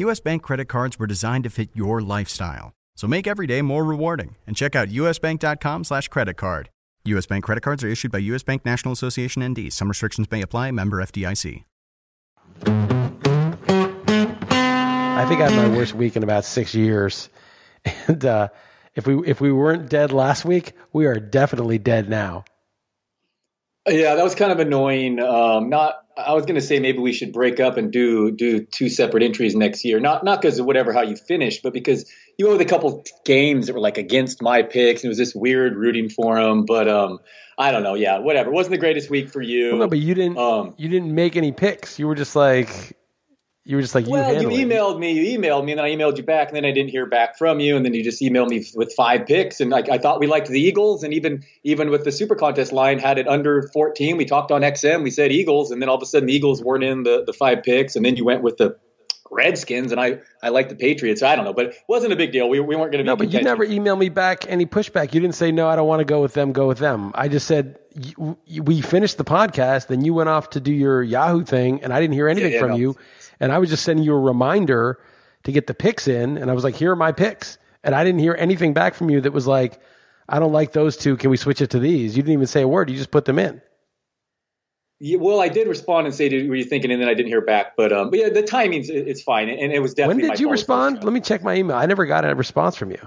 U.S. Bank credit cards were designed to fit your lifestyle. So make every day more rewarding and check out usbank.com/creditcard. U.S. Bank credit cards are issued by U.S. Bank National Association N.D. Some restrictions may apply. Member FDIC. I think I had my worst week in about 6 years. And if we weren't dead last week, we are definitely dead now. Yeah, that was kind of annoying. I was going to say maybe we should break up and do two separate entries next year. Not because of whatever how you finished, but because you owed a couple games that were like against my picks, and it was this weird rooting for them. But I don't know. Yeah, whatever. It wasn't the greatest week for you. Well, no, but you didn't make any picks. You were just like. Well, you emailed me, and then I emailed you back, and then I didn't hear back from you, and then you just emailed me with 5 picks, and I thought we liked the Eagles, and even with the Super Contest line had it under 14. We talked on XM, we said Eagles, and then all of a sudden the Eagles weren't in the 5 picks, and then you went with the Redskins, and I like the Patriots. I don't know, but it wasn't a big deal. We weren't going to be. No, but you never emailed me back any pushback. You didn't say no, I don't want to go with them. Go with them. I just said we finished the podcast, then you went off to do your Yahoo thing, and I didn't hear anything from you. And I was just sending you a reminder to get the picks in. And I was like, here are my picks. And I didn't hear anything back from you that was like, I don't like those two. Can we switch it to these? You didn't even say a word. You just put them in. Yeah, well, I did respond and say, were you thinking? And then I didn't hear back. But yeah, the timing's it's fine. And it was definitely my fault. When did you respond? Let me check my email. I never got a response from you.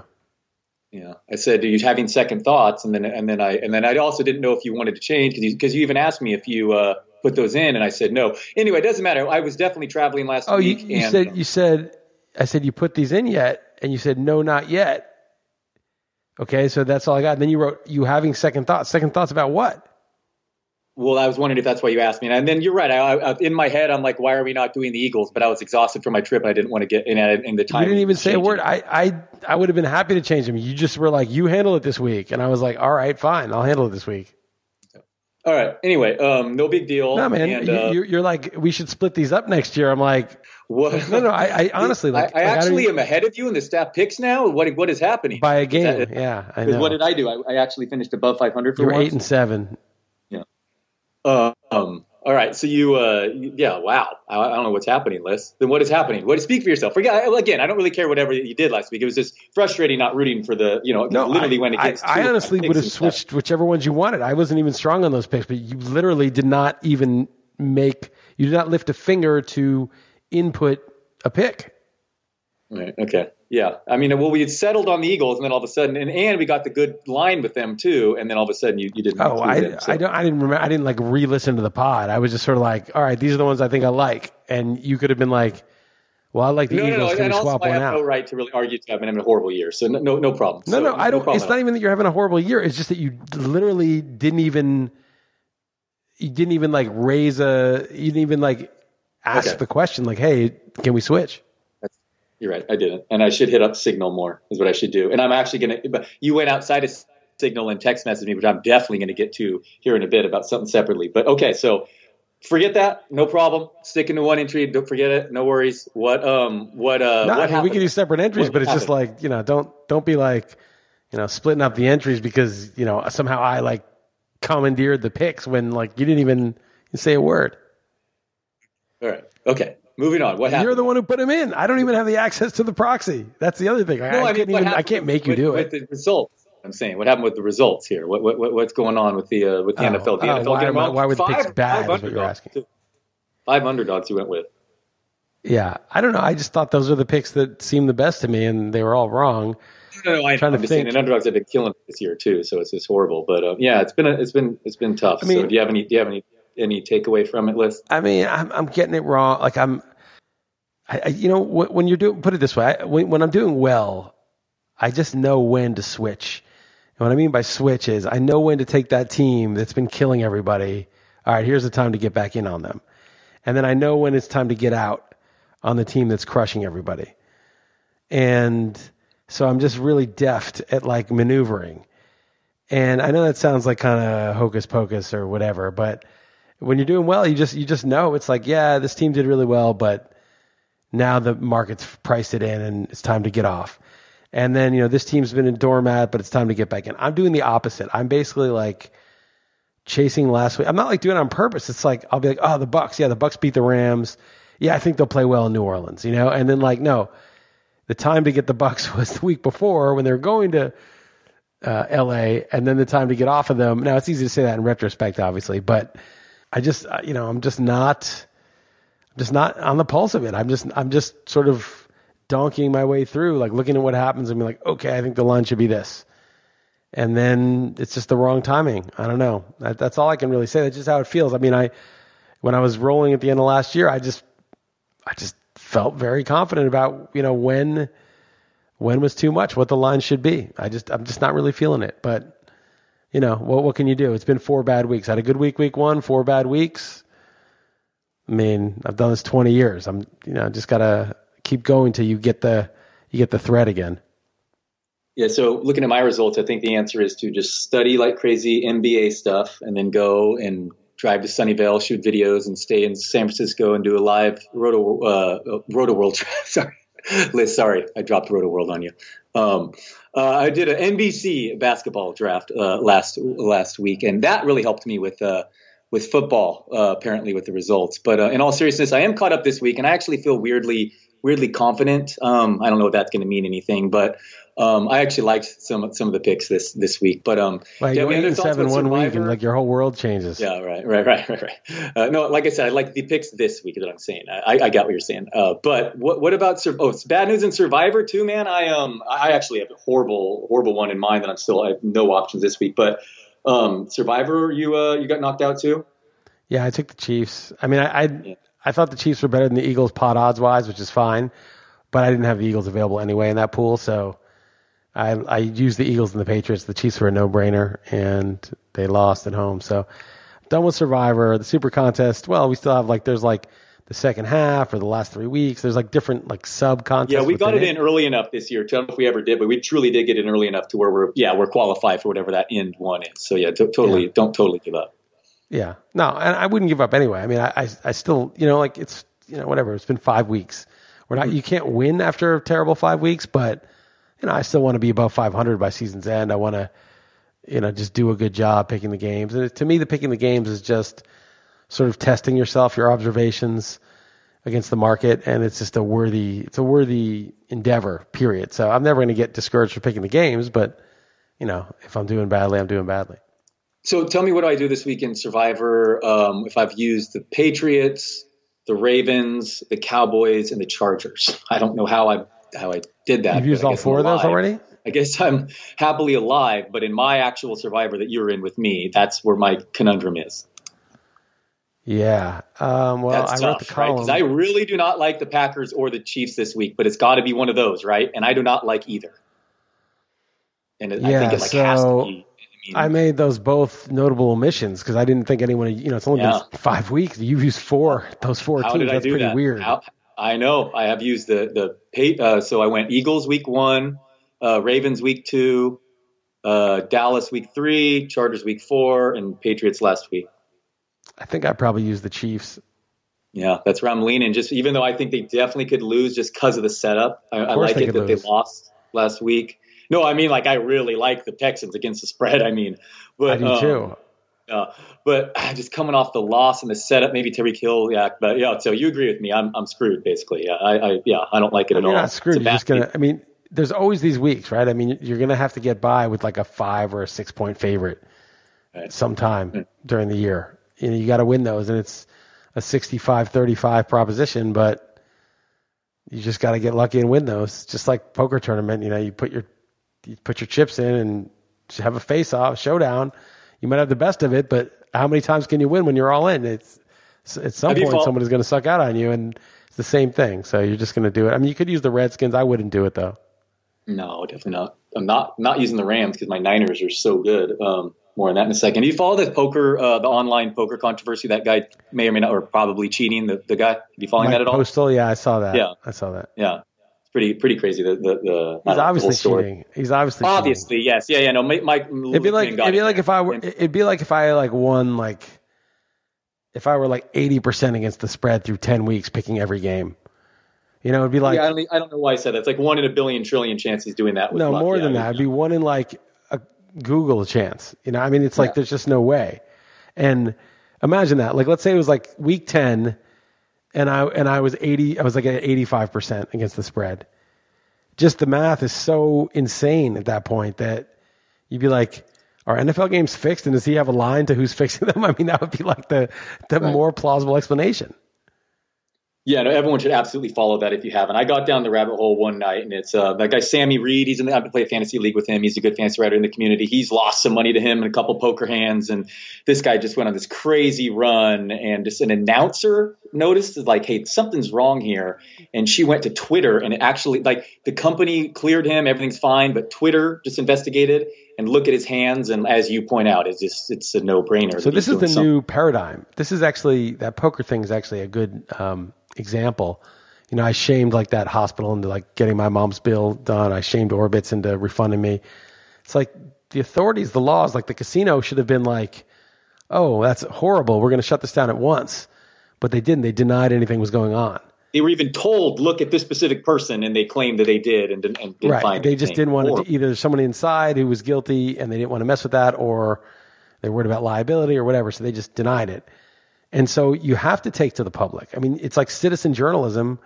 Yeah, I said, are you having second thoughts? And then I also didn't know if you wanted to change because you even asked me if you put those in, and I said no. Anyway, it doesn't matter. I was definitely traveling last week. You said I said you put these in yet, and you said no, not yet. Okay, so that's all I got. And then you wrote you having second thoughts. Second thoughts about what? Well, I was wondering if that's why you asked me. And then you're right. I in my head, I'm like, why are we not doing the Eagles? But I was exhausted from my trip. I didn't want to get in the time. You didn't even say a word. I would have been happy to change them. You just were like, you handle it this week. And I was like, all right, fine. I'll handle it this week. All right. Anyway, no big deal. No, man. And, you're like, we should split these up next year. I'm like, what? No. I honestly, I actually am ahead of you in the staff picks now. What is happening? By a game. Yeah, I know. What did I do? I actually finished above 500 for once. You were 8-7. Yeah. All right. So you, yeah. Wow. I don't know what's happening, Liz. Then what is happening? What? Speak for yourself. Again, I don't really care whatever you did last week. It was just frustrating not rooting for the, when it gets. I honestly would have switched whichever ones you wanted. I wasn't even strong on those picks, but you literally did not even you did not lift a finger to input a pick. Right. Okay. Yeah. I mean, well, we had settled on the Eagles, and then all of a sudden, and we got the good line with them too, and then all of a sudden, you didn't. Oh, I didn't remember. I didn't like re-listen to the pod. I was just sort of like, all right, these are the ones I think I like, and you could have been like, well, I like the Eagles. No, and swap also, I have no right to really argue. I've been having a horrible year, so no problem. No, I don't. No, it's not even that you're having a horrible year. It's just that you literally didn't even like raise a. You didn't even like ask the question, like, hey, can we switch? You're right. I didn't. And I should hit up Signal more is what I should do. And I'm actually going to, but you went outside of Signal and text messaged me, which I'm definitely going to get to here in a bit about something separately. But okay. So forget that. No problem. Sticking to one entry. Don't forget it. No worries. What happened? We can do separate entries, but it's just like, don't be like, splitting up the entries because, somehow I like commandeered the picks when like you didn't even say a word. All right. Okay. Moving on. What happened? You're the one who put him in. I don't even have the access to the proxy. That's the other thing. I can't make you do it. With the results, I'm saying. What happened with the results here? What's going on with the NFL? The NFL why were the picks bad? Is what you're asking. 5 underdogs you went with. Yeah, I don't know. I just thought those are the picks that seemed the best to me, and they were all wrong. No, I'm trying to think. And underdogs have been killing this year too, so it's just horrible. But yeah, it's been tough. I mean, so do you have any takeaway from it, Liz? I mean, I'm getting it wrong. Like I you know, when you're doing, put it this way, when I'm doing well, I just know when to switch. And what I mean by switch is I know when to take that team that's been killing everybody. All right, here's the time to get back in on them, and then I know when it's time to get out on the team that's crushing everybody. And so I'm just really deft at like maneuvering. And I know that sounds like kind of hocus pocus or whatever, but when you're doing well, you just know it's like, yeah, this team did really well, but now the market's priced it in and it's time to get off. And then, you know, this team's been a doormat, but it's time to get back in. I'm doing the opposite. I'm basically like chasing last week. I'm not like doing it on purpose. It's like, I'll be like, oh, the Bucks. Yeah, the Bucks beat the Rams. Yeah, I think they'll play well in New Orleans, you know? And then like, no, the time to get the Bucks was the week before when they were going to LA, and then the time to get off of them. Now, it's easy to say that in retrospect, obviously, but I just, you know, I'm just not on the pulse of it. I'm just sort of donkeying my way through, like looking at what happens and being like, okay, I think the line should be this. And then it's just the wrong timing. I don't know. That's all I can really say. That's just how it feels. I mean, when I was rolling at the end of last year, I just felt very confident about, you know, when was too much, what the line should be. I'm just not really feeling it. But, you know, what can you do? It's been 4 bad weeks. I had a good week 1, 4 bad weeks. I mean, I've done this 20 years. I just gotta keep going till you get the thread again. Yeah. So looking at my results, I think the answer is to just study like crazy NBA stuff and then go and drive to Sunnyvale, shoot videos, and stay in San Francisco and do a live Roto World. Sorry, Liz. Sorry, I dropped Roto World on you. I did an NBC basketball draft last week, and that really helped me with football. Apparently, with the results. But in all seriousness, I am caught up this week, and I actually feel weirdly confident. I don't know if that's going to mean anything, but I actually liked some of the picks this week, but well, yeah, you're 8-7 1 week and like your whole world changes. Yeah, right. No, like I said, I like the picks this week is what I'm saying. I got what you're saying. But what about it's bad news in Survivor too, man. I actually have a horrible one in mind that I have no options this week. But Survivor, you got knocked out too. Yeah, I took the Chiefs. I mean, I thought the Chiefs were better than the Eagles pot odds wise, which is fine, but I didn't have the Eagles available anyway in that pool, so. I used the Eagles and the Patriots. The Chiefs were a no-brainer, and they lost at home. So done with Survivor. The Super Contest, well, we still have, like, there's, like, the second half or the last 3 weeks. There's, like, different, like, sub-contests. Yeah, we got it in early enough this year. I don't know if we ever did, but we truly did get it in early enough to where we're qualified for whatever that end one is. So, yeah, totally, yeah. Don't totally give up. Yeah. No, and I wouldn't give up anyway. I mean, I still, you know, like, it's, you know, whatever. It's been 5 weeks. You can't win after a terrible 5 weeks, but... You know, I still want to be above 500 by season's end. I want to, you know, just do a good job picking the games. And to me, the picking the games is just sort of testing yourself, your observations against the market, and it's just a worthy endeavor, period. So I'm never going to get discouraged for picking the games, but, you know, if I'm doing badly, I'm doing badly. So tell me, what do I do this week in Survivor if I've used the Patriots, the Ravens, the Cowboys, and the Chargers? I don't know how I did that. You've used all 4 of those already? I guess I'm happily alive, but in my actual Survivor that you're in with me, that's where my conundrum is. Yeah. Well, that's wrote the column. Right? 'Cause I really do not like the Packers or the Chiefs this week, but it's got to be one of those, right? And I do not like either. And I think it has to be. I made those both notable omissions because I didn't think anyone, you know, it's only been 5 weeks. You've used 4, those 4 teams. That's pretty weird. I know. I have used the so I went Eagles week 1, Ravens week 2, Dallas week 3, Chargers week 4, and Patriots last week. I think I probably used the Chiefs. Yeah, that's where I'm leaning. Just even though I think they definitely could lose just because of the setup. I like it that they lost last week. No, I mean, like, I really like the Texans against the spread. I mean, but I do too. But just coming off the loss and the setup, maybe Tyreek Hill. Yeah, but yeah. So you agree with me? I'm screwed basically. Yeah, I don't like it at all. You're not screwed. You're just gonna. I mean, there's always these weeks, right? I mean, you're gonna have to get by with like a 5 or a 6 point favorite sometime during the year. You know, you got to win those, and it's a 65-35 proposition. But You just got to get lucky and win those. Just like poker tournament, you know, you put your chips in and have a face-off, showdown. You might have the best of it, but how many times can you win when you're all in? It's at some point someone is going to suck out on you, and it's the same thing. So you're just going to do it. I mean, you could use the Redskins. I wouldn't do it though. No, definitely not. I'm not using the Rams because my Niners are so good. More on that in a second. Do you follow the poker, the online poker controversy? That guy may or may not, or probably cheating. The guy. Are you following that at all? Postal, yeah, I saw that. Yeah, I saw that. Yeah, it's pretty crazy. He's obviously cheating. He's obviously cheating. Yes, yeah. No, Mike. It'd be like if I were 80% against the spread through 10 weeks, picking every game. You know, it'd be like I don't know why I said that. It's like 1 in a billion trillion chance he's doing that. More than that. It'd be 1 in a chance. You know, I mean, it's like there's just no way. And imagine that. Like, let's say it was like week 10, and I was 80. I was like at 85% against the spread. Just the math is so insane at that point that you'd be like, are NFL games fixed? And does he have a line to who's fixing them? I mean, that would be like the more plausible explanation. Yeah, no, everyone should absolutely follow that if you haven't. I got down the rabbit hole one night, and it's that guy Sammy Reed. I've been playing fantasy league with him. He's a good fantasy writer in the community. He's lost some money to him in a couple poker hands, and this guy just went on this crazy run. And just an announcer noticed, like, hey, something's wrong here. And she went to Twitter, and it actually, like, the company cleared him, everything's fine, but Twitter just investigated and look at his hands. And as you point out, it's a no brainer. So this is the new paradigm. This is actually, that poker thing is actually a good example. You know, I shamed like that hospital into like getting my mom's bill done. I shamed Orbitz into refunding me. It's like the authorities, the laws, like the casino should have been like, oh, that's horrible, we're going to shut this down at once. But they didn't. They denied anything was going on. They were even told, look at this specific person, and they claimed that they did and didn't right. find They just didn't want to, either someone inside who was guilty and they didn't want to mess with that, or they're worried about liability or whatever. So they just denied it. And so you have to take to the public. I mean, it's like citizen journalism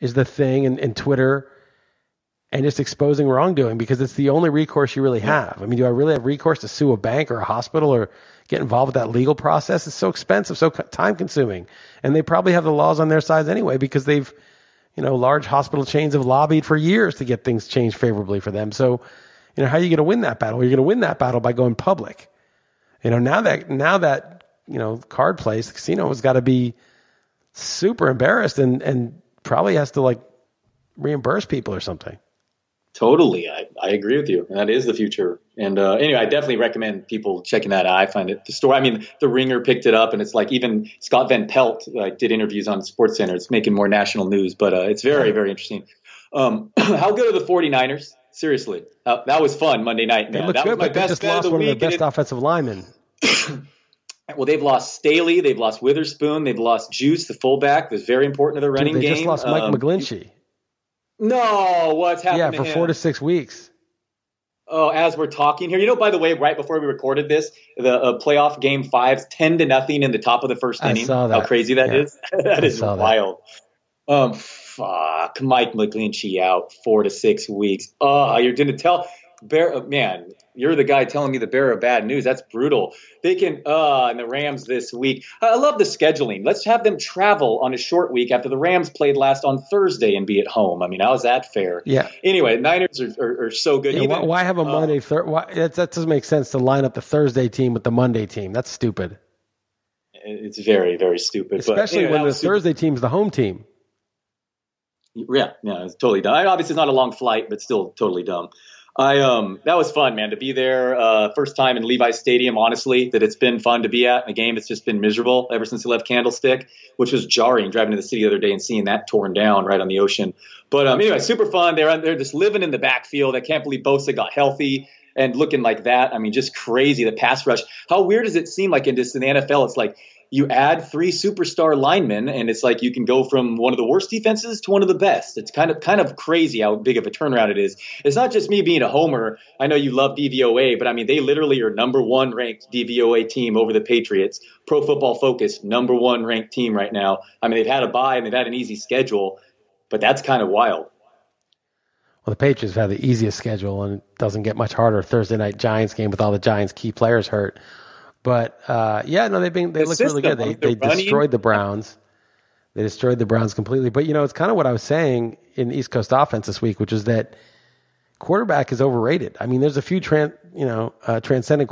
is the thing, and Twitter, and just exposing wrongdoing, because it's the only recourse you really have. I mean, do I really have recourse to sue a bank or a hospital or get involved with that legal process? It's so expensive, so time-consuming. And they probably have the laws on their side anyway, because they've, you know, large hospital chains have lobbied for years to get things changed favorably for them. So, you know, how are you going to win that battle? You're going to win that battle by going public. You know, now that you know, card place, the casino has got to be super embarrassed and probably has to like reimburse people or something. Totally. I agree with you. And that is the future. And anyway, I definitely recommend people checking that out. I find it the story. I mean, The Ringer picked it up, and it's like even Scott Van Pelt did interviews on SportsCenter. It's making more national news, but it's very, very interesting. How good are the 49ers? Seriously. That was fun Monday night. They look good, but they just lost one of the best offensive linemen. Well, they've lost Staley, they've lost Witherspoon, they've lost Juice, the fullback, was very important to their running game. They just lost Mike McGlinchey. No, what's happening? Yeah, for to him? 4 to 6 weeks. Oh, as we're talking here, you know. By the way, right before we recorded this, the playoff game 5's 10-0 in the top of the first inning. I saw that. How crazy that is! That is wild. That. Fuck, Mike McGlinchey out 4 to 6 weeks. Oh, you're going to tell. Man, you're the guy telling me the bearer of bad news. That's brutal. They can, and the Rams this week. I love the scheduling. Let's have them travel on a short week after the Rams played last on Thursday and be at home. I mean, how is that fair? Yeah. Anyway, Niners are so good. Yeah, even, why have a Monday? That doesn't make sense to line up the Thursday team with the Monday team. That's stupid. It's very, very stupid. Especially when the Thursday team's the home team. Yeah, it's totally dumb. Obviously, it's not a long flight, but still totally dumb. That was fun, man, to be there. First time in Levi's Stadium, honestly, that it's been fun to be at in a game. It's just been miserable ever since he left Candlestick, which was jarring driving to the city the other day and seeing that torn down right on the ocean. But anyway, super fun. They're just living in the backfield. I can't believe Bosa got healthy and looking like that. I mean, just crazy, the pass rush. How weird does it seem like in just in the NFL? It's like you add 3 superstar linemen, and it's like you can go from one of the worst defenses to one of the best. It's kind of crazy how big of a turnaround it is. It's not just me being a homer. I know you love DVOA, but I mean, they literally are number 1 ranked DVOA team over the Patriots. Pro Football Focus, number 1 ranked team right now. I mean, they've had a bye and they've had an easy schedule, but that's kind of wild. Well, the Patriots have the easiest schedule, and it doesn't get much harder. Thursday night Giants game with all the Giants key players hurt. But, yeah, no, they look really good. They destroyed the Browns. They destroyed the Browns completely. But, you know, it's kind of what I was saying in East Coast offense this week, which is that quarterback is overrated. I mean, there's a few transcendent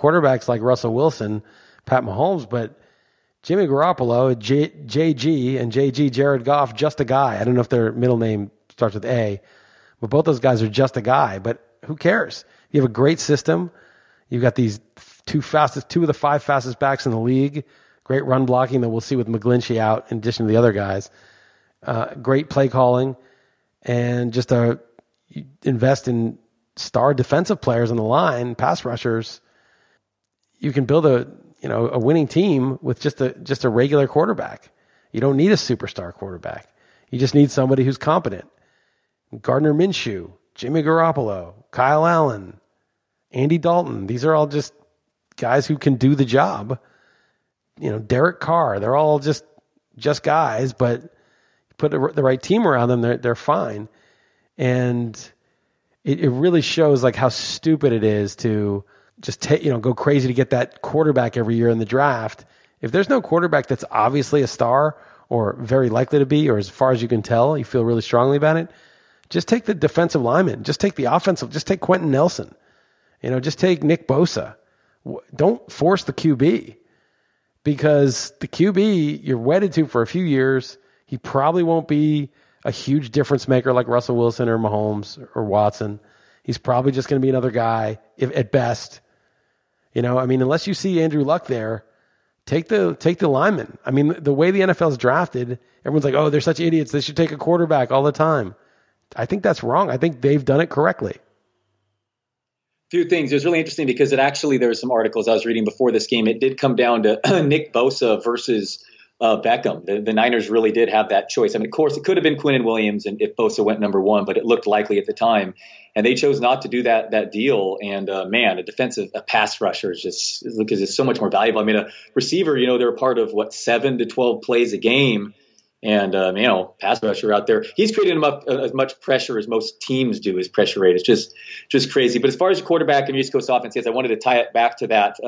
quarterbacks like Russell Wilson, Pat Mahomes, but Jimmy Garoppolo, JG, Jared Goff, just a guy. I don't know if their middle name starts with A, but both those guys are just a guy. But who cares? You have a great system. You've got these two of the five fastest backs in the league. Great run blocking that we'll see with McGlinchey out in addition to the other guys. Great play calling, and just invest in star defensive players on the line, pass rushers. You can build a winning team with just a regular quarterback. You don't need a superstar quarterback. You just need somebody who's competent. Gardner Minshew, Jimmy Garoppolo, Kyle Allen, Andy Dalton. These are all just guys who can do the job. You know, Derek Carr. They're all just guys, but you put the right team around them, they're fine. And it really shows like how stupid it is to just go crazy to get that quarterback every year in the draft. If there's no quarterback that's obviously a star or very likely to be, or as far as you can tell, you feel really strongly about it, just take the defensive lineman. Just take the offensive. Just take Quentin Nelson. Just take Nick Bosa. Don't force the QB, because the QB you're wedded to for a few years. He probably won't be a huge difference maker like Russell Wilson or Mahomes or Watson. He's probably just going to be another guy at best. Unless you see Andrew Luck there, take the lineman. I mean, the way the NFL is drafted, everyone's like, oh, they're such idiots. They should take a quarterback all the time. I think that's wrong. I think they've done it correctly. A few things. It was really interesting because there were some articles I was reading before this game. It did come down to Nick Bosa versus Beckham. The Niners really did have that choice. I mean, of course, it could have been Quinnen Williams and if Bosa went number one, but it looked likely at the time, and they chose not to do that deal. And a pass rusher is just so much more valuable. I mean, a receiver, they're a part of 7 to 12 plays a game, and pass rusher out there, he's created as much pressure as most teams do. His pressure rate is just crazy. But as far as quarterback and East Coast offense goes, I wanted to tie it back to that.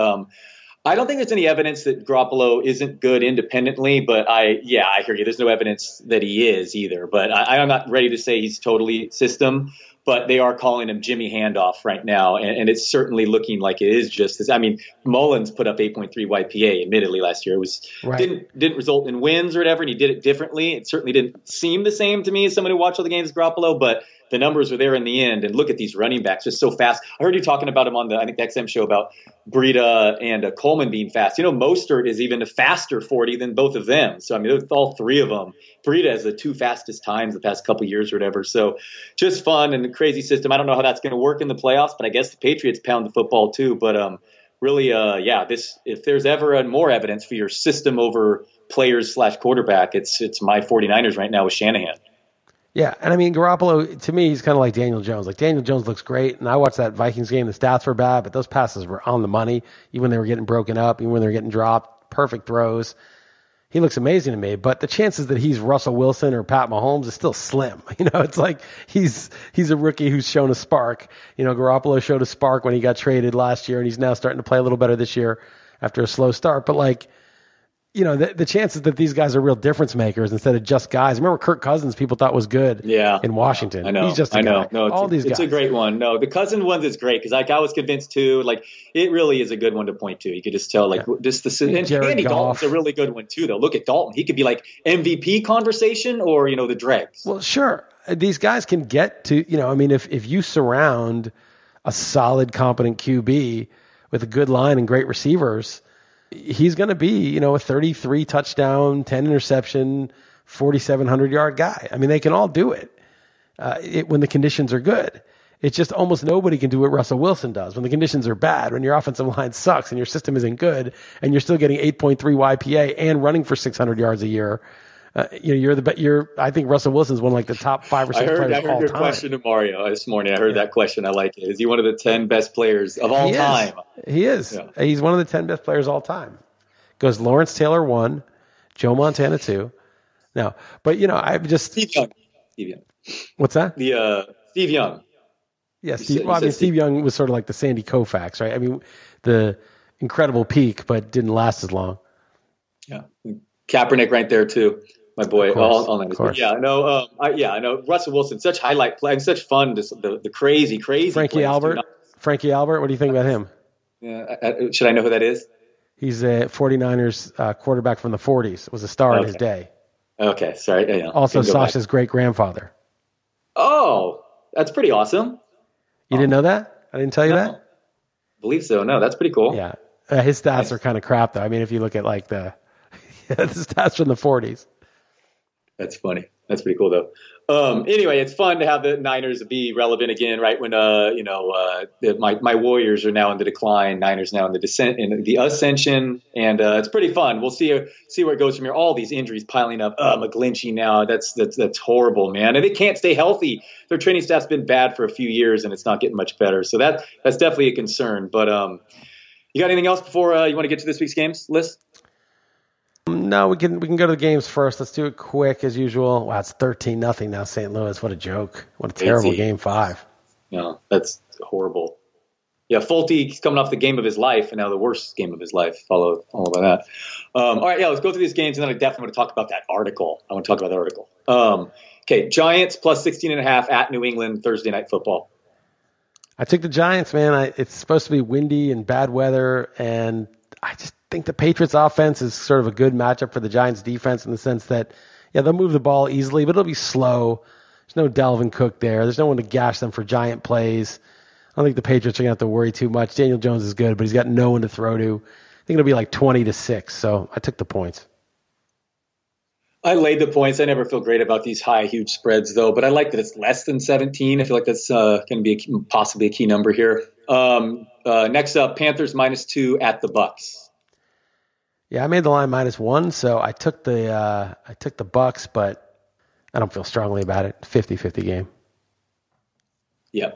I don't think there's any evidence that Garoppolo isn't good independently, but I hear you. There's no evidence that he is either, but I'm not ready to say he's totally system, but they are calling him Jimmy Handoff right now. And it's certainly looking like it is just this. I mean, Mullins put up 8.3 YPA admittedly last year. It was right. Didn't result in wins or whatever, and he did it differently. It certainly didn't seem the same to me as someone who watched all the games Garoppolo, but the numbers were there in the end. And look at these running backs, just so fast. I heard you talking about him on the XM show about Breida and Coleman being fast. Mostert is even a faster 40 than both of them. So, I mean, all three of them. Breida has the two fastest times the past couple of years or whatever. So just fun and a crazy system. I don't know how that's going to work in the playoffs, but I guess the Patriots pound the football too. But if there's ever more evidence for your system over players /quarterback, it's my 49ers right now with Shanahan. Yeah, and I mean, Garoppolo, to me, he's kind of like Daniel Jones. Like, Daniel Jones looks great, and I watched that Vikings game. The stats were bad, but those passes were on the money, even when they were getting broken up, even when they were getting dropped, perfect throws. He looks amazing to me, but the chances that he's Russell Wilson or Pat Mahomes is still slim. It's like he's a rookie who's shown a spark. Garoppolo showed a spark when he got traded last year, and he's now starting to play a little better this year after a slow start. But, the chances that these guys are real difference makers instead of just guys. Remember Kirk Cousins, people thought was good in Washington. I know. He's just a guy. No, all these guys. It's a great one. No, the Cousins one is great because I was convinced too. It really is a good one to point to. You could just tell Andy Dalton's a really good one too though. Look at Dalton. He could be MVP conversation or the dregs. Well, sure. These guys can get to if you surround a solid competent QB with a good line and great receivers, he's going to be, a 33 touchdown, 10 interception, 4,700 yard guy. I mean, they can all do it, when the conditions are good. It's just almost nobody can do what Russell Wilson does when the conditions are bad, when your offensive line sucks and your system isn't good and you're still getting 8.3 YPA and running for 600 yards a year. I think Russell Wilson's one of the top 5 or 6 players of all time. I heard your question to Mario this morning. I heard that question. I like it. Is he one of the 10 best players of all time? He is. Yeah. He's one of the 10 best players of all time. Goes Lawrence Taylor 1, Joe Montana 2. No, but I just Steve Young. What's that? The Steve Young. Yes, yeah, Steve Young was sort of like the Sandy Koufax, right? I mean, the incredible peak, but didn't last as long. Yeah, Kaepernick right there too. my boy, all night. Yeah, no, I know Russell Wilson, such highlight play, such fun. The crazy. Frankie Albert. What do you think about him? Yeah, should I know who that is? He's a 49ers quarterback from the 40s. Was a star in his day. Okay, sorry. Yeah. Also, Sasha's great grandfather. Oh, that's pretty awesome. You didn't know that? I didn't tell you that? I believe so. No, that's pretty cool. Yeah. His stats are kind of crap, though. I mean, if you look at like the stats from the 40s. That's funny. That's pretty cool, though. Anyway, it's fun to have the Niners be relevant again, right? When, my Warriors are now in the decline, Niners now in the descent, in the ascension, and it's pretty fun. We'll see where it goes from here. All these injuries piling up. McGlinchey now, that's horrible, man. And they can't stay healthy. Their training staff's been bad for a few years, and it's not getting much better. So that's definitely a concern. But you got anything else before you want to get to this week's games list? No, we can go to the games first. Let's do it quick as usual. Wow, it's 13-0 now, St. Louis. What a joke. What a terrible game 5. No, that's horrible. Yeah, Fulte's coming off the game of his life, and now the worst game of his life. Follow all by that. All right, yeah, let's go through these games, and then I definitely want to talk about that article. Okay, Giants plus 16.5 at New England Thursday Night Football. I took the Giants, man. It's supposed to be windy and bad weather, and I just think the Patriots offense is sort of a good matchup for the Giants defense in the sense that, yeah, they'll move the ball easily, but it'll be slow. There's no Dalvin Cook there. There's no one to gash them for giant plays. I don't think the Patriots are going to have to worry too much. Daniel Jones is good, but he's got no one to throw to. I think it'll be like 20-6. So I took the points. I laid the points. I never feel great about these high, huge spreads though, but I like that it's less than 17. I feel like that's going to be possibly a key number here. Next up, Panthers -2 at the Bucks. Yeah, I made the line -1, so I took the Bucks, but I don't feel strongly about it. 50-50 game. Yeah,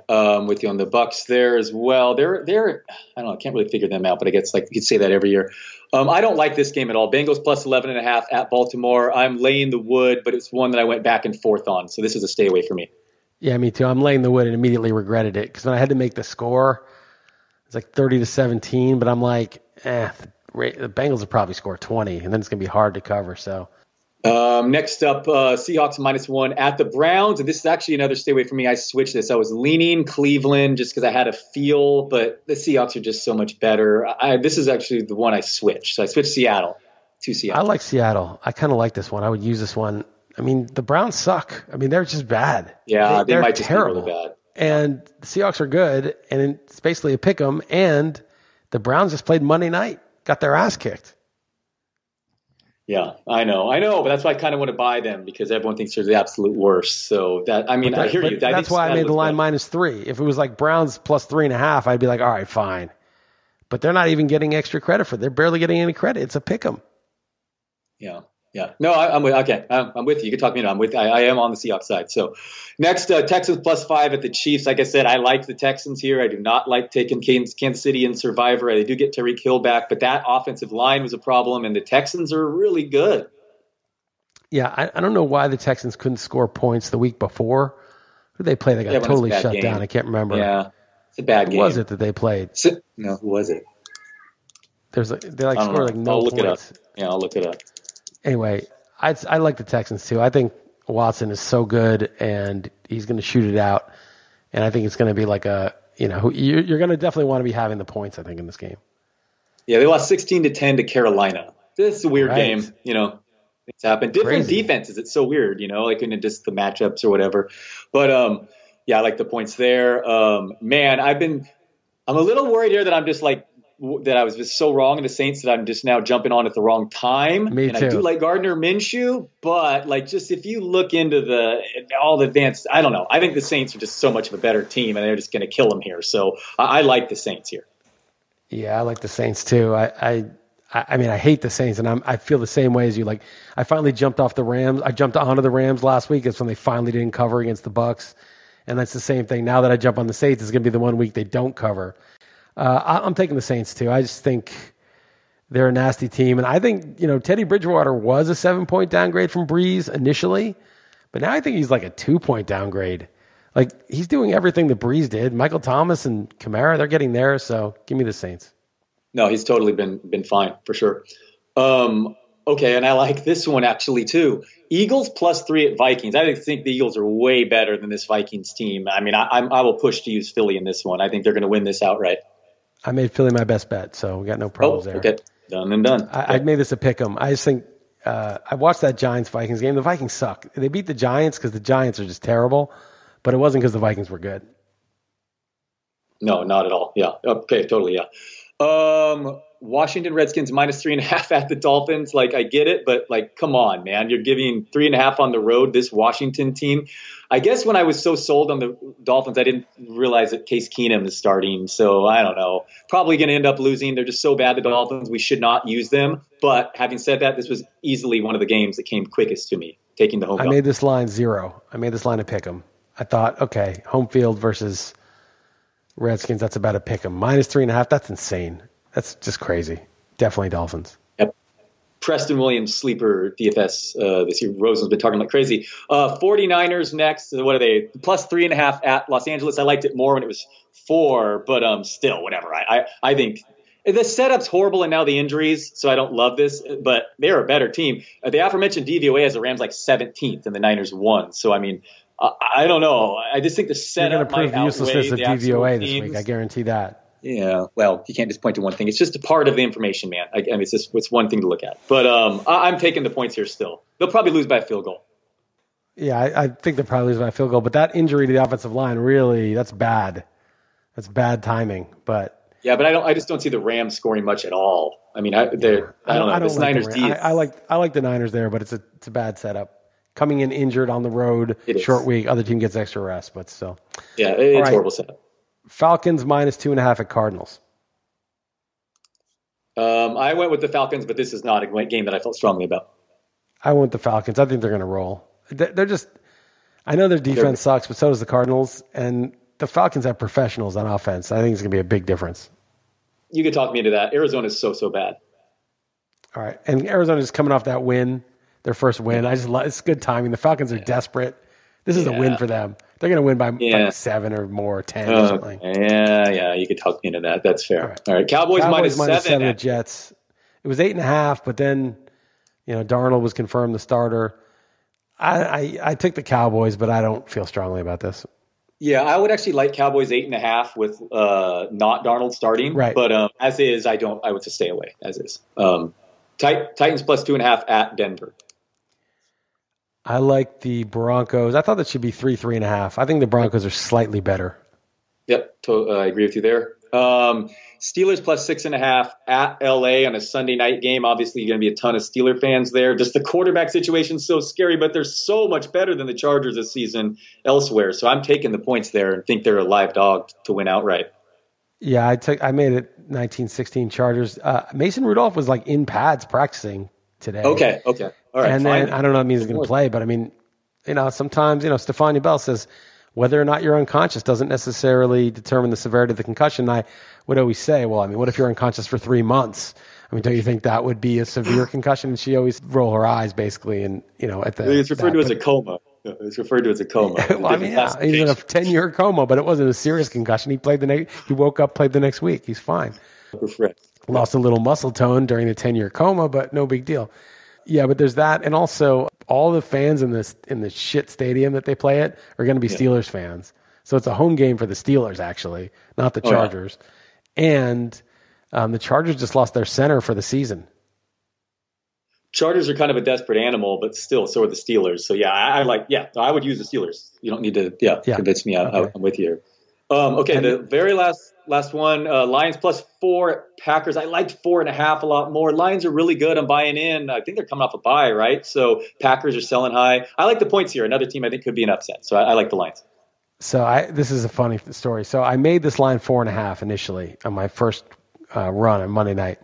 with you on the Bucks there as well. They're I don't know, I can't really figure them out, but I guess like you could say that every year. I don't like this game at all. Bengals plus 11.5 at Baltimore. I'm laying the wood, but it's one that I went back and forth on, so this is a stay away for me. Yeah, me too. I'm laying the wood and immediately regretted it because when I had to make the score, it's like 30-17, but I'm like, the Bengals will probably score 20, and then it's going to be hard to cover. So, next up, Seahawks -1 at the Browns. And this is actually another stay away for me. I switched this. I was leaning Cleveland just because I had a feel, but the Seahawks are just so much better. This is actually the one I switched. So I switched Seattle to Seattle. I like Seattle. I kind of like this one. I would use this one. I mean, the Browns suck. I mean, they're just bad. Yeah, they're might just terrible. Be really bad. And the Seahawks are good, and it's basically a pick 'em. And the Browns just played Monday night. Got their ass kicked. Yeah, I know, but that's why I kind of want to buy them because everyone thinks they're the absolute worst. So I hear you. That's why I made the line -3. If it was like Browns plus 3.5, I'd be like, all right, fine. But they're not even getting extra credit for it. They're barely getting any credit. It's a pick 'em. Yeah. No, I'm with you. You can talk me into it. I am on the Seahawks side. So next, Texans plus 5 at the Chiefs. Like I said, I like the Texans here. I do not like taking Kansas City in Survivor. They do get Tyreek Hill back, but that offensive line was a problem, and the Texans are really good. Yeah, I don't know why the Texans couldn't score points the week before. Who did they play? They got totally shut down. I can't remember. Yeah, it's a bad game. Who was it that they played? Who was it? They scored like no points. I'll look it up. Yeah, I'll look it up. Anyway, I like the Texans too. I think Watson is so good, and he's going to shoot it out. And I think it's going to be like you're going to definitely want to be having the points. I think in this game. Yeah, they lost 16-10 to Carolina. This is a weird game. It's happened. Different defenses. It's so weird. Like in just the matchups or whatever. But yeah, I like the points there. Man, I'm a little worried here that I'm just like. That I was just so wrong in the Saints that I'm just now jumping on at the wrong time. Me too. And I do like Gardner Minshew, but like just if you look into all the advanced, I don't know. I think the Saints are just so much of a better team, and they're just going to kill them here. So I like the Saints here. Yeah, I like the Saints too. I mean, I hate the Saints, and I feel the same way as you. Like I finally jumped off the Rams. I jumped onto the Rams last week. It's when they finally didn't cover against the Bucks, and that's the same thing. Now that I jump on the Saints, it's going to be the one week they don't cover. I'm taking the Saints too. I just think they're a nasty team. And I think, Teddy Bridgewater was a 7-point downgrade from Breeze initially, but now I think he's like a 2-point downgrade. Like he's doing everything that Breeze did. Michael Thomas and Kamara, they're getting there. So give me the Saints. No, he's totally been fine for sure. Okay, and I like this one actually too. Eagles +3 at Vikings. I think the Eagles are way better than this Vikings team. I mean, I will push to use Philly in this one. I think they're going to win this outright. I made Philly my best bet, so we got no problems there. Okay, done and done. I made this a pick'em. I just think I watched that Giants-Vikings game. The Vikings suck. They beat the Giants because the Giants are just terrible, but it wasn't because the Vikings were good. No, not at all. Yeah. Okay, totally, yeah. Washington Redskins -3.5 at the Dolphins. Like, I get it, but like, come on, man, you're giving 3.5 on the road. This Washington team, I guess when I was so sold on the Dolphins, I didn't realize that Case Keenum is starting. So I don't know, probably going to end up losing. They're just so bad. The Dolphins, we should not use them. But having said that, this was easily one of the games that came quickest to me taking the home. I made this line 0. I made this line a pick 'em. I thought, okay, home field versus Redskins. That's about a pick 'em. -3.5. That's insane. That's just crazy. Definitely Dolphins. Yep. Preston Williams, sleeper DFS this year. Rosen's been talking like crazy. 49ers next. What are they? +3.5 at Los Angeles. I liked it more when it was 4, but still, whatever. I think the setup's horrible and now the injuries, so I don't love this, but they're a better team. The aforementioned DVOA has the Rams like 17th and the Niners 1. So, I mean, I don't know. I just think the setup might outweigh the actual teams. You're going to prove the uselessness of DVOA this week. I guarantee that. Yeah, well, you can't just point to one thing. It's just a part of the information, man. I mean, it's just it's one thing to look at. But I'm taking the points here still. They'll probably lose by a field goal. Yeah, I think they'll probably lose by a field goal. But that injury to the offensive line, really, that's bad. That's bad timing. But yeah, but I just don't see the Rams scoring much at all. I mean, I don't know. This like Niners D. I like the Niners there, but it's a bad setup. Coming in injured on the road, short week, other team gets extra rest, but still. Yeah, it's right. Horrible setup. Falcons -2.5 at Cardinals. I went with the Falcons, but this is not a game that I felt strongly about. I went the Falcons. I think they're going to roll. They're just, I know their defense sucks, but so does the Cardinals. And the Falcons have professionals on offense. I think it's going to be a big difference. You could talk me into that. Arizona's so bad. All right. And Arizona's coming off that win, their first win. I just love, it's good timing. The Falcons are desperate. This is a win for them. They're going to win by 7 or more, 10 or something. Yeah, you could talk me into that. That's fair. All right. Cowboys -7 at Jets. It was 8.5, but then, you know, Darnold was confirmed the starter. I took the Cowboys, but I don't feel strongly about this. Yeah, I would actually like Cowboys 8.5 with not Darnold starting. Right. But as is, I would just stay away as is. Titans +2.5 at Denver. I like the Broncos. I thought that should be 3.5. I think the Broncos are slightly better. Yep, I agree with you there. Steelers +6.5 at LA on a Sunday night game. Obviously, you're going to be a ton of Steeler fans there. Just the quarterback situation's so scary, but they're so much better than the Chargers this season elsewhere. So I'm taking the points there and think they're a live dog to win outright. Yeah, I made it 1916 Chargers. Mason Rudolph was like in pads practicing today. Okay. All right, and then I don't know if it means he's going to play, but I mean, you know, sometimes, you know, Stefania Bell says whether or not you're unconscious doesn't necessarily determine the severity of the concussion. And I would always say, well, I mean, what if you're unconscious for 3 months? I mean, don't you think that would be a severe concussion? And she always roll her eyes basically. And, you know, it's referred to as a coma. It's referred to as a coma. Well, I mean, yeah, he's in a 10-year coma, but it wasn't a serious concussion. He woke up, played the next week. He's fine. Lost a little muscle tone during the 10-year coma, but no big deal. Yeah, but there's that, and also all the fans in the shit stadium that they play at are going to be Steelers fans. So it's a home game for the Steelers, actually, not the Chargers. Yeah. And the Chargers just lost their center for the season. Chargers are kind of a desperate animal, but still, so are the Steelers. So yeah, I would use the Steelers. You don't need to convince me. I'm with you. Okay, the very last one, Lions +4, Packers. I liked 4.5 a lot more. Lions are really good. I'm buying in. I think they're coming off a bye, right? So Packers are selling high. I like the points here. Another team I think could be an upset. So I like the Lions. So this is a funny story. So I made this line 4.5 initially on my first run on Monday night.